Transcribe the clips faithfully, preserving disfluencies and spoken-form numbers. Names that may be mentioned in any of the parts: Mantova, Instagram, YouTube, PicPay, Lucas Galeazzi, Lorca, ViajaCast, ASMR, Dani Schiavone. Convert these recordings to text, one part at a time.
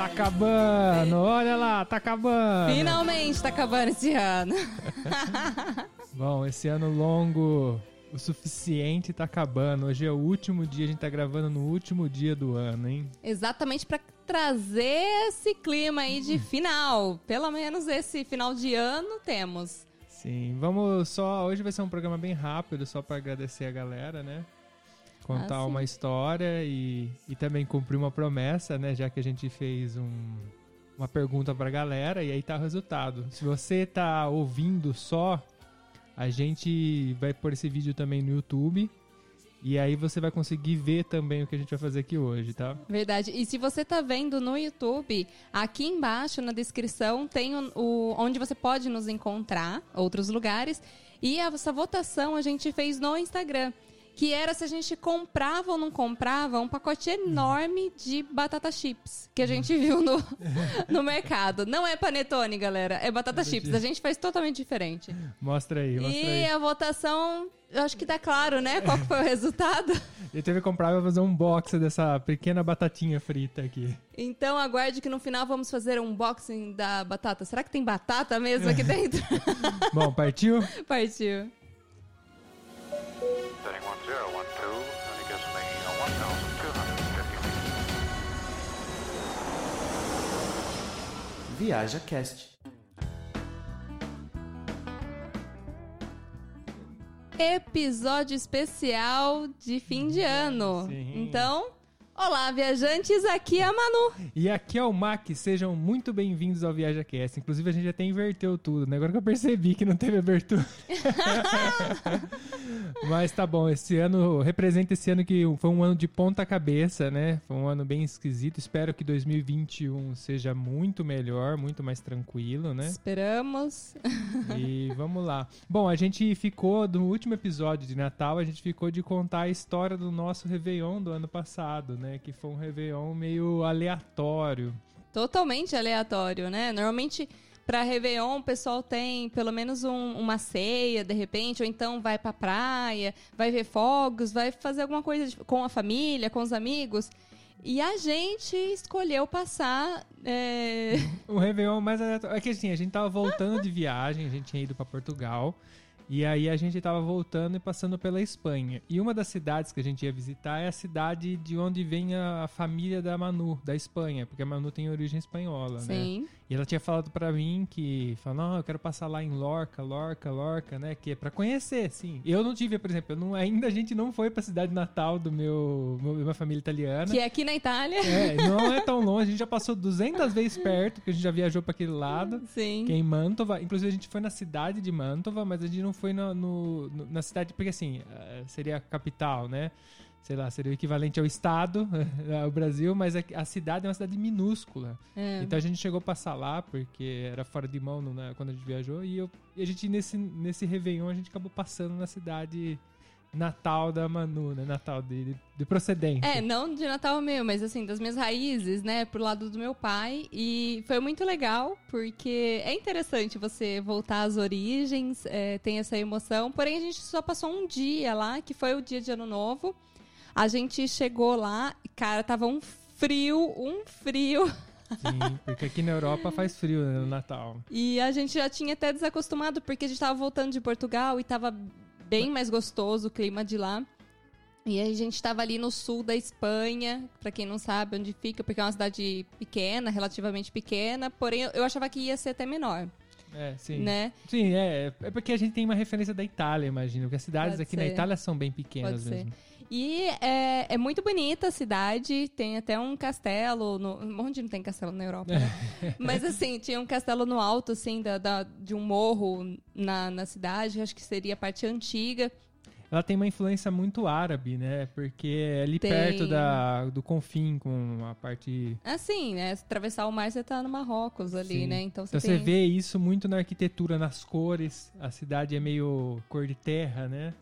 Tá acabando, olha lá, tá acabando. Finalmente tá acabando esse ano. Bom, esse ano longo o suficiente tá acabando. Hoje é o último dia, a gente tá gravando no último dia do ano, hein? Exatamente, pra trazer esse clima aí de final. Pelo menos esse final de ano temos. Sim, vamos só... Hoje vai ser um programa bem rápido, só pra agradecer a galera, né? Contar ah, uma história e, e também cumprir uma promessa, né? Já que a gente fez um, uma pergunta pra galera e aí tá o resultado. Se você tá ouvindo só... A gente vai pôr esse vídeo também no YouTube e aí você vai conseguir ver também o que a gente vai fazer aqui hoje, tá? Verdade. E se você tá vendo no YouTube, aqui embaixo na descrição tem o, o onde você pode nos encontrar, outros lugares. E essa votação a gente fez no Instagram, que era se a gente comprava ou não comprava um pacote enorme de batata chips, que a gente viu no, no mercado. Não é panetone, galera, é batata chips. A gente faz totalmente diferente. Mostra aí, mostra e aí. E a votação, eu acho que tá claro, né? Qual que foi o resultado? Eu teve que comprar pra fazer um unboxing dessa pequena batatinha frita aqui. Então aguarde que no final vamos fazer um unboxing da batata. Será que tem batata mesmo aqui dentro? Bom, partiu? Partiu. ViajaCast. Episódio especial de fim de ano. Sim. Então, olá viajantes, aqui é a Manu. E aqui é o Mac, sejam muito bem-vindos ao ViajaCast. Inclusive a gente até inverteu tudo, né? Agora que eu percebi que não teve abertura. Mas tá bom, esse ano representa esse ano que foi um ano de ponta cabeça, né? Foi um ano bem esquisito. Espero que dois mil e vinte e um seja muito melhor, muito mais tranquilo, né? Esperamos. E vamos lá. Bom, a gente ficou, do último episódio de Natal, a gente ficou de contar a história do nosso Réveillon do ano passado, né? Que foi um Réveillon meio aleatório. Totalmente aleatório, né? Normalmente... Pra Réveillon, o pessoal tem pelo menos um, uma ceia, de repente, ou então vai pra praia, vai ver fogos, vai fazer alguma coisa com a família, com os amigos. E a gente escolheu passar... É... O Réveillon mais aleatório. É que assim, a gente tava voltando de viagem, a gente tinha ido pra Portugal, e aí a gente tava voltando e passando pela Espanha. E uma das cidades que a gente ia visitar é a cidade de onde vem a família da Manu, da Espanha. Porque a Manu tem origem espanhola, sim, né? E ela tinha falado pra mim que... Falou, não, eu quero passar lá em Lorca, Lorca, Lorca, né? Que é pra conhecer, sim. Eu não tive, por exemplo, eu não, ainda a gente não foi pra cidade natal do meu... Minha família italiana. Que é aqui na Itália. É, não é tão longe. A gente já passou duzentas vezes perto, porque a gente já viajou pra aquele lado. Sim. Que é em Mantova. Inclusive a gente foi na cidade de Mantova, mas a gente não foi... Foi no, no, na cidade, porque assim, seria a capital, né? Sei lá, seria o equivalente ao estado, ao Brasil, mas a cidade é uma cidade minúscula. É. Então a gente chegou a passar lá, porque era fora de mão no, na, quando a gente viajou, e, eu, e a gente, nesse, nesse Réveillon, a gente acabou passando na cidade natal da Manu, né? Natal de, de, de procedência. É, não de Natal meu, mas assim, das minhas raízes, né? Pro lado do meu pai. E foi muito legal, porque é interessante você voltar às origens, é, tem essa emoção. Porém, a gente só passou um dia lá, que foi o dia de Ano Novo. A gente chegou lá e, cara, tava um frio, um frio... Sim, porque aqui na Europa faz frio, né, no Natal. E a gente já tinha até desacostumado, porque a gente tava voltando de Portugal e tava... bem mais gostoso o clima de lá. E a gente estava ali no sul da Espanha, pra quem não sabe onde fica, porque é uma cidade pequena, relativamente pequena, porém eu achava que ia ser até menor. É, sim. Né? Sim, é, é porque a gente tem uma referência da Itália, imagino, porque as cidades Pode aqui ser. na Itália são bem pequenas Pode mesmo. Ser. E é, é muito bonita a cidade, tem até um castelo, no, onde não tem castelo na Europa, né? Mas assim, tinha um castelo no alto, assim, da, da, de um morro na, na cidade, acho que seria a parte antiga. Ela tem uma influência muito árabe, né? Porque ali tem... perto da, do confim com a parte... Assim, né? Se atravessar o mar, você tá no Marrocos ali, sim, né? Então você, então tem... você vê isso muito na arquitetura, nas cores. A cidade é meio cor de terra, né?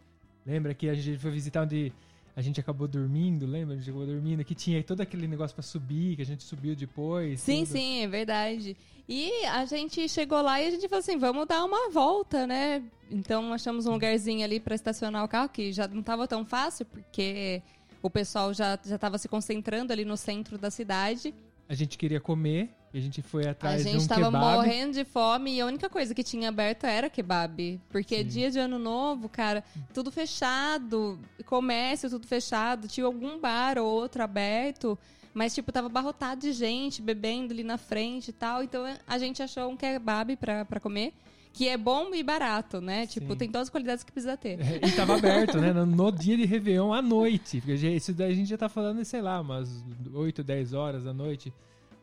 Lembra que a gente foi visitar onde... A gente acabou dormindo, lembra? A gente acabou dormindo, que tinha todo aquele negócio pra subir, que a gente subiu depois. Sim, tudo. Sim, é verdade. E a gente chegou lá e a gente falou assim, vamos dar uma volta, né? Então achamos um lugarzinho ali pra estacionar o carro, que já não tava tão fácil, porque o pessoal já, já tava se concentrando ali no centro da cidade. a gente queria comer e a gente foi atrás de um kebab. A gente tava kebab. morrendo de fome e a única coisa que tinha aberta era kebab. Porque Sim. dia de ano novo, cara, tudo fechado, comércio tudo fechado, tinha algum bar ou outro aberto, mas tipo, tava abarrotado de gente bebendo ali na frente e tal. Então a gente achou um kebab pra, pra comer. Que é bom e barato, né? Sim. Tipo, tem todas as qualidades que precisa ter. É, e tava aberto, né? No, no dia de Réveillon, à noite. Porque isso daí a gente já tá falando, sei lá, umas oito, dez horas da noite,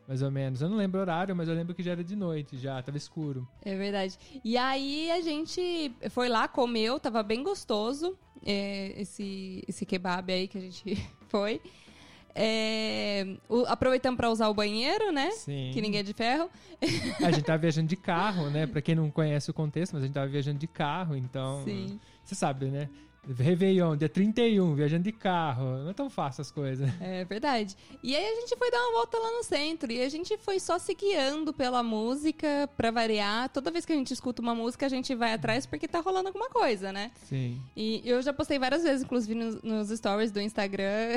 mais ou menos. Eu não lembro o horário, mas eu lembro que já era de noite, já tava escuro. É verdade. E aí a gente foi lá, comeu, tava bem gostoso é, esse, esse kebab aí que a gente foi. É, o, aproveitamos pra usar o banheiro, né? Sim. Que ninguém é de ferro. A gente tava viajando de carro, né? Pra quem não conhece o contexto, mas a gente tava viajando de carro, então... Sim. Você sabe, né? Réveillon, dia trinta e um, viajando de carro. Não é tão fácil as coisas. É verdade. E aí a gente foi dar uma volta lá no centro. E a gente foi só se guiando pela música, pra variar. Toda vez que a gente escuta uma música, a gente vai atrás porque tá rolando alguma coisa, né? Sim. E eu já postei várias vezes, inclusive nos, nos stories do Instagram...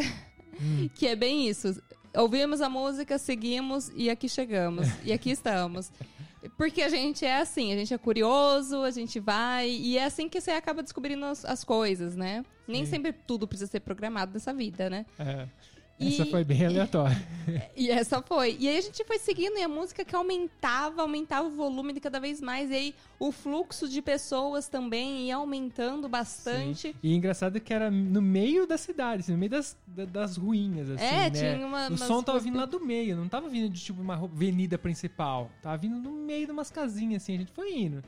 Hum. Que é bem isso. Ouvimos a música, seguimos e aqui chegamos. E aqui estamos. Porque a gente é assim, a gente é curioso, a gente vai... E é assim que você acaba descobrindo as, as coisas, né? Sim. Nem sempre tudo precisa ser programado nessa vida, né? É. Essa e, foi bem aleatória. E, e essa foi. E aí a gente foi seguindo e a música que aumentava, aumentava o volume de cada vez mais. E aí o fluxo de pessoas também ia aumentando bastante. Sim. E engraçado que era no meio da cidade, assim, no meio das, das ruínas, assim, é, né? Tinha uma, o som tava vindo lá do meio, não tava vindo de tipo uma avenida principal. Tava vindo no meio de umas casinhas, assim, a gente foi indo.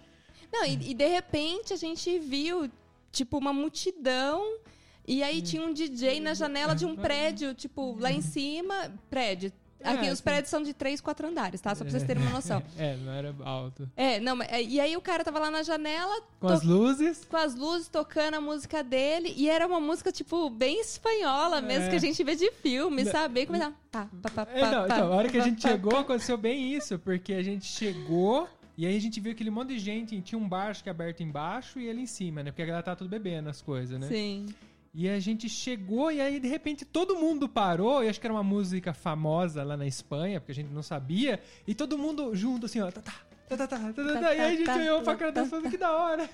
Não, e, e de repente a gente viu, tipo, uma multidão... E aí tinha um D J na janela de um prédio, tipo, lá em cima, prédio. Aqui é, os prédios são de três, quatro andares, tá? Só pra vocês terem uma noção. É, não era alto. É, não, e aí o cara tava lá na janela... Com to... as luzes. Com as luzes, tocando a música dele. E era uma música, tipo, bem espanhola mesmo, é. que a gente vê de filme, não. sabe? Como tá, tá, tá, tá, é, não, tá, então, a hora que a gente tá, chegou, tá. aconteceu bem isso. Porque a gente chegou... E aí a gente viu aquele monte de gente. Tinha um bar que é aberto embaixo e ele em cima, né? Porque a galera tava tudo bebendo as coisas, né? Sim. E a gente chegou e aí, de repente, todo mundo parou. Eu acho que era uma música famosa lá na Espanha, porque a gente não sabia. E todo mundo junto, assim, ó. Tá, tá, tá, tá, tá, tá, tá, tá, e aí a gente olhou pra cara dançando, que da hora.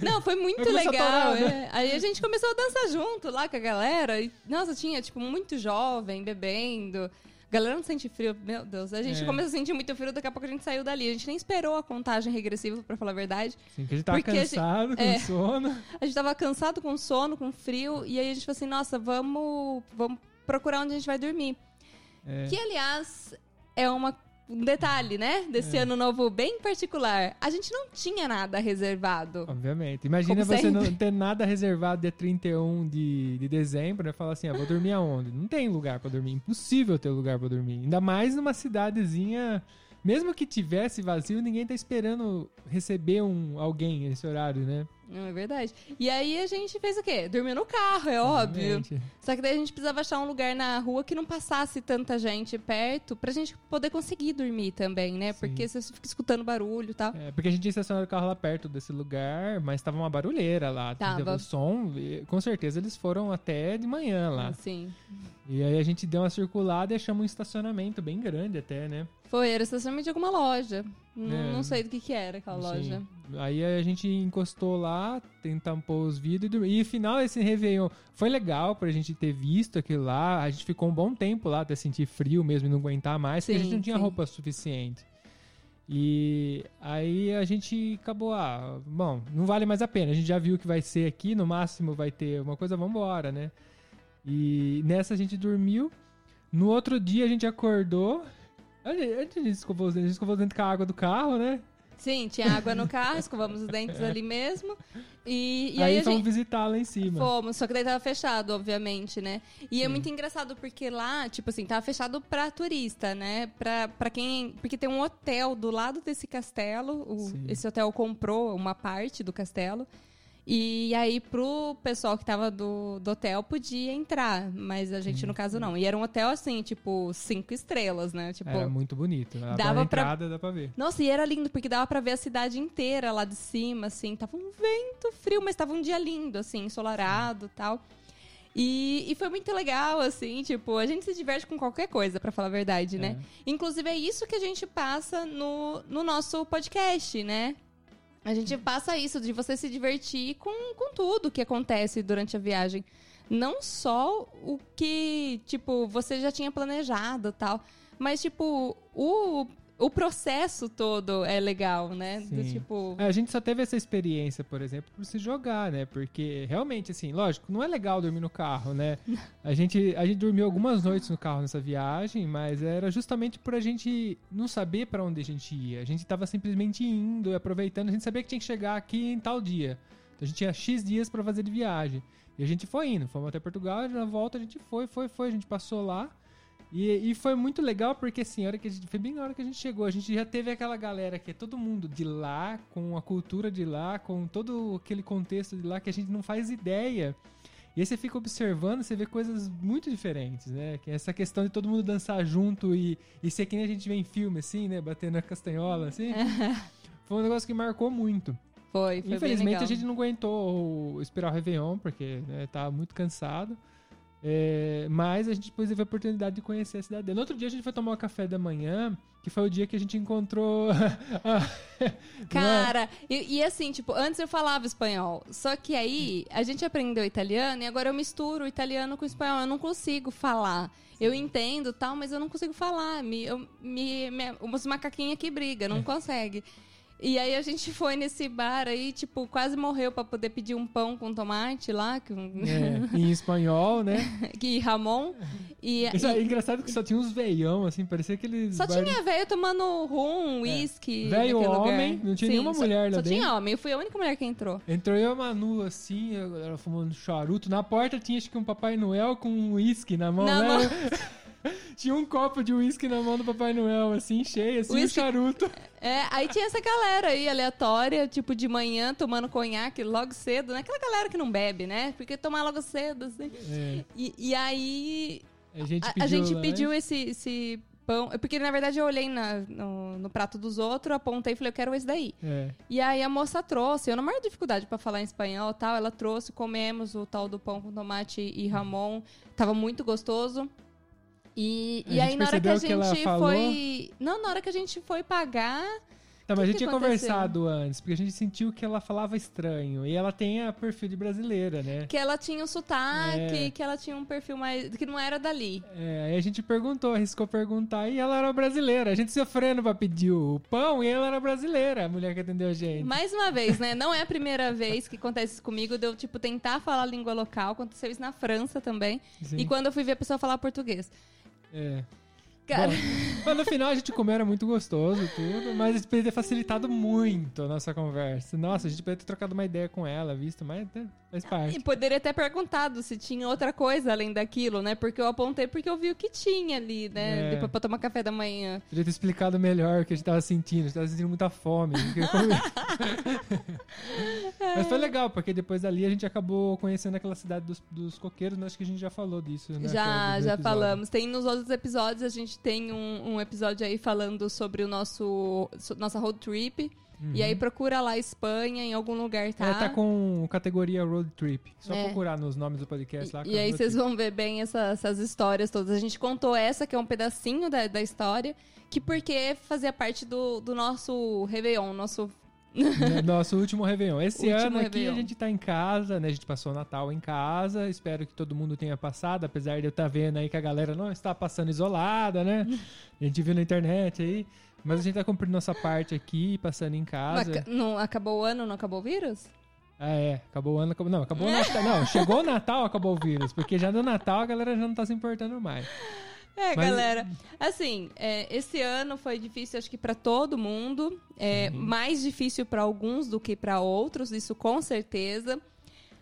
Não, foi muito legal. É. Aí a gente começou a dançar junto lá com a galera. E, nossa, tinha, tipo, muito jovem bebendo. A galera não sente frio, meu Deus. A gente é. começou a sentir muito frio, daqui a pouco a gente saiu dali. A gente nem esperou a contagem regressiva, pra falar a verdade. Sim, porque a gente tava cansado, gente, com é, sono. A gente tava cansado, com sono, com frio. E aí a gente falou assim, nossa, vamos, vamos procurar onde a gente vai dormir. É. Que, aliás, é uma, um detalhe, né? Desse é. ano novo bem particular. A gente não tinha nada reservado. Obviamente. Imagina você sempre. não ter nada reservado dia trinta e um de, de dezembro, né? Falar assim, ah, vou dormir aonde? Não tem lugar pra dormir. Impossível ter lugar pra dormir. Ainda mais numa cidadezinha... Mesmo que tivesse vazio, ninguém tá esperando receber um, alguém nesse horário, né? Não, é verdade. E aí a gente fez o quê? Dormiu no carro, é Exatamente. óbvio. Só que daí a gente precisava achar um lugar na rua que não passasse tanta gente perto pra gente poder conseguir dormir também, né? Sim. Porque você fica escutando barulho e tal. É, porque a gente tinha estacionado o carro lá perto desse lugar, mas tava uma barulheira lá. Tava. O som, com certeza eles foram até de manhã lá. Sim. E aí a gente deu uma circulada e achamos um estacionamento bem grande até, né? Foi, era estacionamento de alguma loja. Não, é, não sei do que, que era aquela sim. loja. Aí a gente encostou lá, tampou os vidros e, e afinal esse Réveillon foi legal pra gente ter visto aquilo lá. A gente ficou um bom tempo lá até sentir frio mesmo e não aguentar mais, sim, porque a gente não tinha sim. roupa suficiente. E aí a gente acabou, ah, bom, não vale mais a pena. A gente já viu o que vai ser aqui, no máximo vai ter uma coisa, vambora, né? E nessa a gente dormiu. No outro dia a gente acordou. Antes a gente escovou os dentes, a gente escovou os dentes com a água do carro, né? Sim, tinha água no carro, escovamos os dentes ali mesmo. E, e aí, aí fomos gente... visitar lá em cima. Fomos, só que daí tava fechado, obviamente, né? E Sim. é muito engraçado porque lá, tipo assim, tava fechado pra turista, né? Pra, pra quem... Porque tem um hotel do lado desse castelo. O... Esse hotel comprou uma parte do castelo. E aí, pro pessoal que tava do, do hotel, podia entrar. Mas a gente, no caso, não. E era um hotel, assim, tipo, cinco estrelas, né? Tipo, era muito bonito. Dava, dava pra entrada, dá pra ver. Nossa, e era lindo, porque dava pra ver a cidade inteira lá de cima, assim. Tava um vento frio, mas tava um dia lindo, assim, ensolarado e tal. E, e foi muito legal, assim, tipo, a gente se diverte com qualquer coisa, pra falar a verdade, né? É. Inclusive, é isso que a gente passa no, no nosso podcast, né? A gente passa isso, de você se divertir com, com tudo que acontece durante a viagem. Não só o que, tipo, você já tinha planejado e tal, mas, tipo, o... O processo todo é legal, né? Do tipo... A gente só teve essa experiência, por exemplo, por se jogar, né? Porque realmente, assim, lógico, não é legal dormir no carro, né? A gente, a gente dormiu algumas noites no carro nessa viagem, mas era justamente por a gente não saber pra onde a gente ia. A gente tava simplesmente indo, aproveitando. A gente sabia que tinha que chegar aqui em tal dia. Então a gente tinha X dias pra fazer de viagem. E a gente foi indo. Fomos até Portugal, na volta a gente foi, foi, foi. A gente passou lá. E, e foi muito legal porque, assim, a hora que a gente, foi bem na hora que a gente chegou, a gente já teve aquela galera que é todo mundo de lá, com a cultura de lá, com todo aquele contexto de lá que a gente não faz ideia. E aí você fica observando, você vê coisas muito diferentes, né? Que é essa questão de todo mundo dançar junto e, e ser que nem a gente vê em filme, assim, né? Batendo a castanhola, assim. Foi um negócio que marcou muito. Foi, foi. Infelizmente, a gente não aguentou esperar o Réveillon, porque, né, tava muito cansado. É, mas a gente depois teve a oportunidade de conhecer a cidade dele. No outro dia a gente foi tomar o café da manhã, que foi o dia que a gente encontrou... Cara, e, e assim, tipo, antes eu falava espanhol, só que aí a gente aprendeu italiano e agora eu misturo italiano com espanhol, eu não consigo falar. Eu entendo tal, mas eu não consigo falar. Me, eu, me, me, os macaquinhos aqui brigam, não consegue. E aí a gente foi nesse bar aí, tipo, quase morreu pra poder pedir um pão com tomate lá. Com... É, em espanhol, né? E Ramon. E, Isso e... é engraçado que só tinha uns veião, assim, parecia aqueles... Só bar... tinha velho tomando rum, uísque. É. Velho homem, lugar. Não tinha Sim, nenhuma só, mulher lá só dentro. Só tinha homem, eu fui a única mulher que entrou. Entrou eu e a Manu, assim, ela fumando charuto. Na porta tinha, acho que um Papai Noel com uísque na mão, na né? Mão... Tinha um copo de uísque na mão do Papai Noel, assim, cheio, assim, whisky... um charuto. É, aí tinha essa galera aí, aleatória, tipo, de manhã, tomando conhaque logo cedo, né? Aquela galera que não bebe, né? Porque tomar logo cedo, assim. É. E, e aí... A gente pediu, a, a gente pediu esse, esse pão... Porque, na verdade, eu olhei na, no, no prato dos outros, apontei e falei, eu quero esse daí. É. E aí a moça trouxe, eu na maior dificuldade pra falar em espanhol e tal, ela trouxe, comemos o tal do pão com tomate e Ramon. Tava muito gostoso. E, e aí na hora que a gente que foi... Não, na hora que a gente foi pagar... Tá, mas a gente tinha aconteceu? conversado antes, porque a gente sentiu que ela falava estranho. E ela tem a perfil de brasileira, né? Que ela tinha um sotaque, é. que ela tinha um perfil mais... Que não era dali. É, aí a gente perguntou, arriscou perguntar, e ela era brasileira. A gente sofrendo pra pedir o pão, e ela era brasileira, a mulher que atendeu a gente. Mais uma vez, né? Não é a primeira vez que acontece isso comigo, de eu, tipo, tentar falar a língua local. Aconteceu isso na França também. Sim. E quando eu fui ver a pessoa falar português. É... Cara. Bom, mas no final a gente comeu, era muito gostoso tudo, mas a gente podia ter facilitado muito a nossa conversa. Nossa, a gente podia ter trocado uma ideia com ela, visto, mas faz parte. E poderia ter perguntado se tinha outra coisa além daquilo, né? Porque eu apontei porque eu vi o que tinha ali, né? É. Depois pra tomar café da manhã. Podia ter explicado melhor o que a gente tava sentindo, a gente tava sentindo muita fome. É. Mas foi legal, porque depois dali a gente acabou conhecendo aquela cidade dos, dos coqueiros, né? Acho que a gente já falou disso, né? Já, já falamos. Tem nos outros episódios, a gente tem um, um episódio aí falando sobre o nosso so, nossa road trip. Uhum. E aí procura lá Espanha, em algum lugar, tá? É, tá com categoria road trip. Só é. procurar nos nomes do podcast lá. E, e aí vocês vão ver bem essa, essas histórias todas. A gente contou essa, que é um pedacinho da, da história, que porque fazia parte do, do nosso Réveillon, nosso... Nosso último Réveillon. Esse último ano aqui Réveillon. A gente tá em casa, né? A gente passou o Natal em casa. Espero que todo mundo tenha passado, apesar de eu estar tá vendo aí que a galera não está passando isolada, né? A gente viu na internet aí. Mas a gente tá cumprindo nossa parte aqui, passando em casa. Mas, não, acabou o ano, não acabou o vírus? Ah, é. Acabou o ano, acabou... Não, acabou o Natal. Não, chegou o Natal, acabou o vírus. Porque já no Natal a galera já não tá se importando mais. É, mas... galera, assim, é, esse ano foi difícil, acho que pra todo mundo, é, uhum. mais difícil pra alguns do que pra outros, isso com certeza,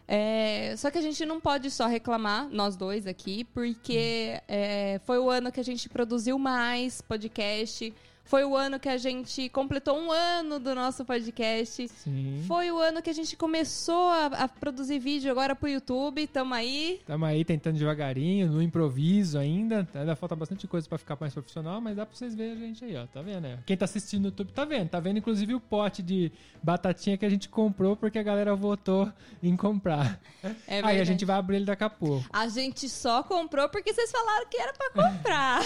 é, só que a gente não pode só reclamar, nós dois aqui, porque uhum. é, foi o ano que a gente produziu mais podcast, Foi o ano que a gente completou um ano do nosso podcast. Sim. Foi o ano que a gente começou a, a produzir vídeo agora pro YouTube. Tamo aí. Tamo aí tentando devagarinho, no improviso ainda. Ainda falta bastante coisa pra ficar mais profissional, mas dá pra vocês verem a gente aí, ó. Tá vendo, né? Quem tá assistindo no YouTube tá vendo. Tá vendo, inclusive, o pote de batatinha que a gente comprou porque a galera votou em comprar. É verdade. Aí a gente vai abrir ele daqui a pouco. A gente só comprou porque vocês falaram que era pra comprar.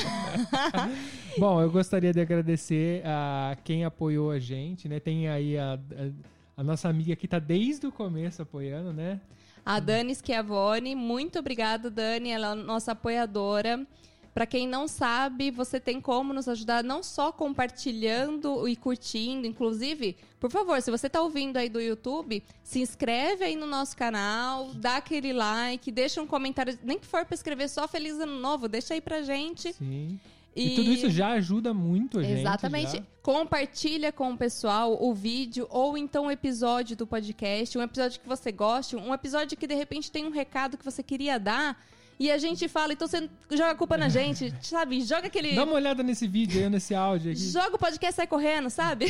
Bom, eu gostaria de agradecer agradecer a quem apoiou a gente, né? Tem aí a, a, a nossa amiga que tá desde o começo apoiando, né? A Dani Schiavone. Muito obrigado, Dani. Ela é nossa apoiadora. Para quem não sabe, você tem como nos ajudar não só compartilhando e curtindo. Inclusive, por favor, se você tá ouvindo aí do YouTube, se inscreve aí no nosso canal, dá aquele like, deixa um comentário. Nem que for para escrever só Feliz Ano Novo, deixa aí pra gente. Sim. E... e tudo isso já ajuda muito a gente. Exatamente. Já. Compartilha com o pessoal o vídeo ou então o episódio do podcast, um episódio que você goste, um episódio que de repente tem um recado que você queria dar e a gente fala, então você joga a culpa na gente, sabe? Joga aquele... Dá uma olhada nesse vídeo aí, nesse áudio aqui. Joga o podcast e sai correndo, sabe?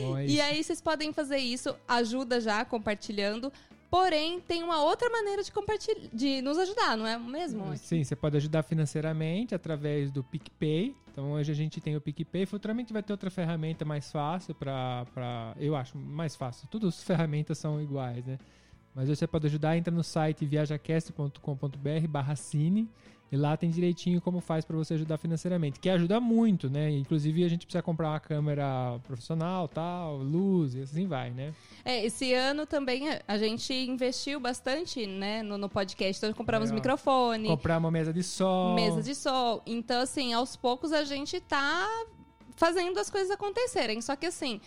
Nós. E aí vocês podem fazer isso, ajuda já compartilhando. Porém, tem uma outra maneira de compartilhar, de nos ajudar, não é mesmo? Sim, você pode ajudar financeiramente através do PicPay. Então, hoje a gente tem o PicPay. Futuramente vai ter outra ferramenta mais fácil para... Pra... Eu acho mais fácil. Todas as ferramentas são iguais, né? Mas você pode ajudar, entra no site viajacast.com.br barra cine e lá tem direitinho como faz para você ajudar financeiramente, que ajuda muito, né? Inclusive a gente precisa comprar uma câmera profissional, tal, luz e assim vai, né? É, esse ano também a gente investiu bastante, né, no, no podcast, então compramos é, microfone. Comprar uma mesa de sol. Mesa de sol. Então assim, aos poucos a gente tá fazendo as coisas acontecerem, só que assim...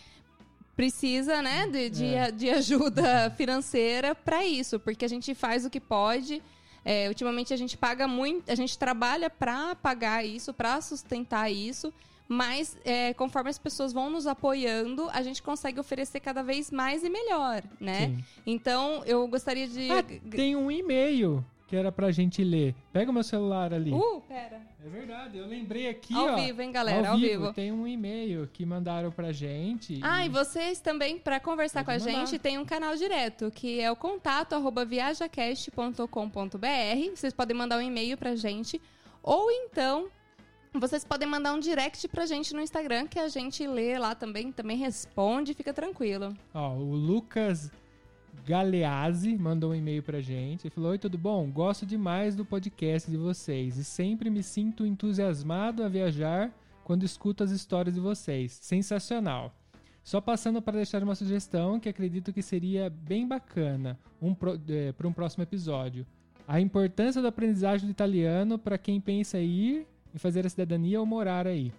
Precisa, né, de, de, é. de ajuda financeira para isso, porque a gente faz o que pode. É, ultimamente a gente paga muito, a gente trabalha para pagar isso, para sustentar isso, mas é, conforme as pessoas vão nos apoiando, a gente consegue oferecer cada vez mais e melhor, né? Sim. Então, eu gostaria de... Ah, tem um e-mail que era pra gente ler. Pega o meu celular ali. Uh, pera. É verdade, eu lembrei aqui, ao ó. Ao vivo, hein, galera? Ao, ao vivo. vivo. Tem um e-mail que mandaram pra gente. Ah, e, e vocês também, pra conversar Pode com a mandar. gente, tem um canal direto, que é o contato arroba viajacast ponto com ponto br. Vocês podem mandar um e-mail pra gente. Ou então, vocês podem mandar um direct pra gente no Instagram, que a gente lê lá também, também responde, fica tranquilo. Ó, o Lucas... Galeazzi mandou um e-mail pra gente e falou: Oi, tudo bom? Gosto demais do podcast de vocês e sempre me sinto entusiasmado a viajar quando escuto as histórias de vocês. Sensacional! Só passando para deixar uma sugestão que acredito que seria bem bacana um pro, é, para um próximo episódio. A importância da aprendizagem do italiano para quem pensa em ir, em fazer a cidadania ou morar aí.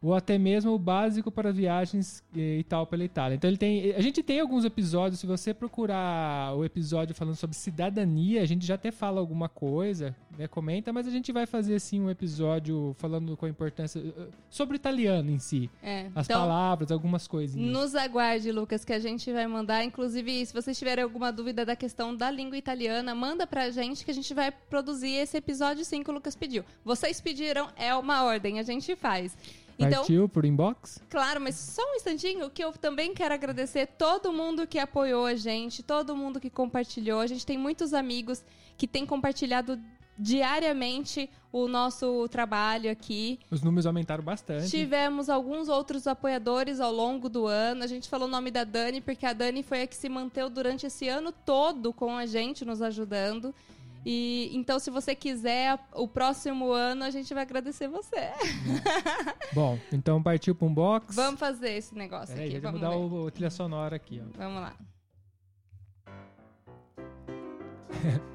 Ou até mesmo o básico para viagens e tal pela Itália. Então ele tem, a gente tem alguns episódios, se você procurar o episódio falando sobre cidadania, a gente já até fala alguma coisa, né, comenta, mas a gente vai fazer assim um episódio falando com a importância sobre o italiano em si. É, as então, palavras, algumas coisinhas. Nos aguarde, Lucas, que a gente vai mandar. Inclusive, se vocês tiverem alguma dúvida da questão da língua italiana, manda pra gente que a gente vai produzir esse episódio sim que o Lucas pediu. Vocês pediram, é uma ordem, a gente faz. Então, partiu por inbox? Claro, mas só um instantinho que eu também quero agradecer todo mundo que apoiou a gente, todo mundo que compartilhou. A gente tem muitos amigos que têm compartilhado diariamente o nosso trabalho aqui. Os números aumentaram bastante. Tivemos alguns outros apoiadores ao longo do ano. A gente falou o nome da Dani, porque a Dani foi a que se manteve durante esse ano todo com a gente, nos ajudando. E, então, se você quiser, o próximo ano a gente vai agradecer você. Bom, então partiu para um box. Vamos fazer esse negócio Pera aqui. Aí, vamos mudar o, o trilha sonora aqui. Ó. Vamos lá.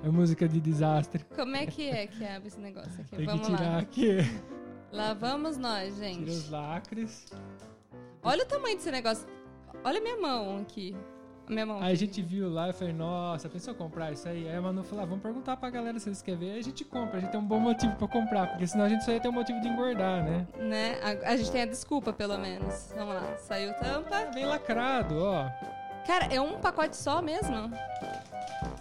É música de desastre. Como é que é que abre esse negócio aqui? Tem vamos que tirar lá. Aqui. Lá vamos nós, gente. Tira os lacres. Olha o tamanho desse negócio. Olha a minha mão aqui. Minha mão, aí a gente viu lá e falei, nossa, pensou comprar isso aí? Aí a Manu falou, ah, vamos perguntar pra galera se eles querem ver. Aí a gente compra, a gente tem um bom motivo pra comprar, porque senão a gente só ia ter um motivo de engordar, né? Né? A, a gente tem a desculpa, pelo menos. Vamos lá, saiu tampa. Bem lacrado, ó. Cara, é um pacote só mesmo?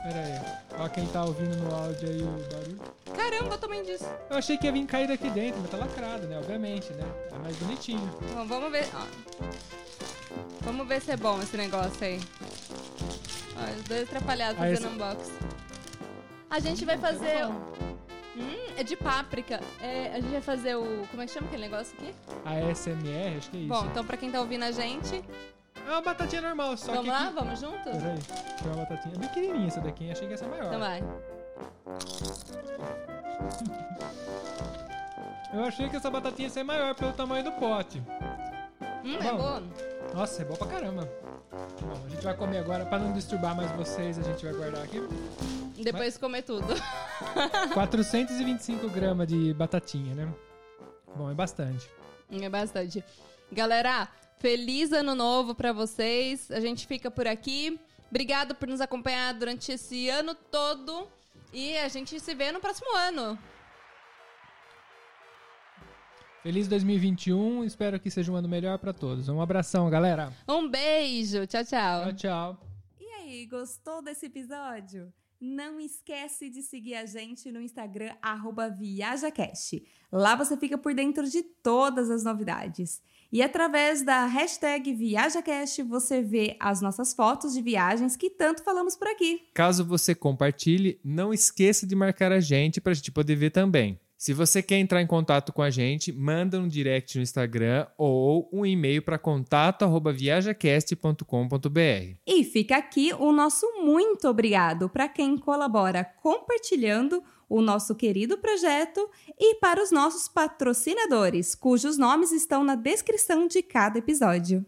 Pera aí. Ó, quem tá ouvindo no áudio aí o barulho. Caramba, eu também disse. Eu achei que ia vir cair daqui dentro, mas tá lacrado, né? Obviamente, né? É mais bonitinho. Bom, vamos ver. Ó. Vamos ver se é bom esse negócio aí. Ó, os dois atrapalhados ah, fazendo esse... unboxing. A gente vai fazer... Hum, é de páprica. É, a gente vai fazer o... Como é que chama aquele negócio aqui? A S M R, acho que é isso. Bom, então pra quem tá ouvindo a gente... É uma batatinha normal, só vamos que... Vamos lá? Aqui... Vamos junto? Peraí, deixa eu ver uma batatinha. É bem pequenininha essa daqui, achei que ia ser maior. Então vai. Eu achei que essa batatinha ia ser maior pelo tamanho do pote. Hum, bom, é boa. Nossa, é boa pra caramba. Bom, a gente vai comer agora. Pra não disturbar mais vocês, a gente vai guardar aqui. Depois mas... comer tudo. quatrocentos e vinte e cinco gramas de batatinha, né? Bom, é bastante. É bastante. Galera, feliz ano novo pra vocês. A gente fica por aqui. Obrigado por nos acompanhar durante esse ano todo. E a gente se vê no próximo ano. Feliz dois mil e vinte e um. Espero que seja um ano melhor pra todos. Um abração, galera. Um beijo. Tchau, tchau. Tchau, tchau. E aí, gostou desse episódio? Não esquece de seguir a gente no Instagram, arroba ViajaCast. Lá você fica por dentro de todas as novidades. E através da hashtag ViajaCast, você vê as nossas fotos de viagens que tanto falamos por aqui. Caso você compartilhe, não esqueça de marcar a gente para a gente poder ver também. Se você quer entrar em contato com a gente, manda um direct no Instagram ou um e-mail para contato arroba viajacast ponto com ponto br. E fica aqui o nosso muito obrigado para quem colabora compartilhando o nosso querido projeto e para os nossos patrocinadores, cujos nomes estão na descrição de cada episódio.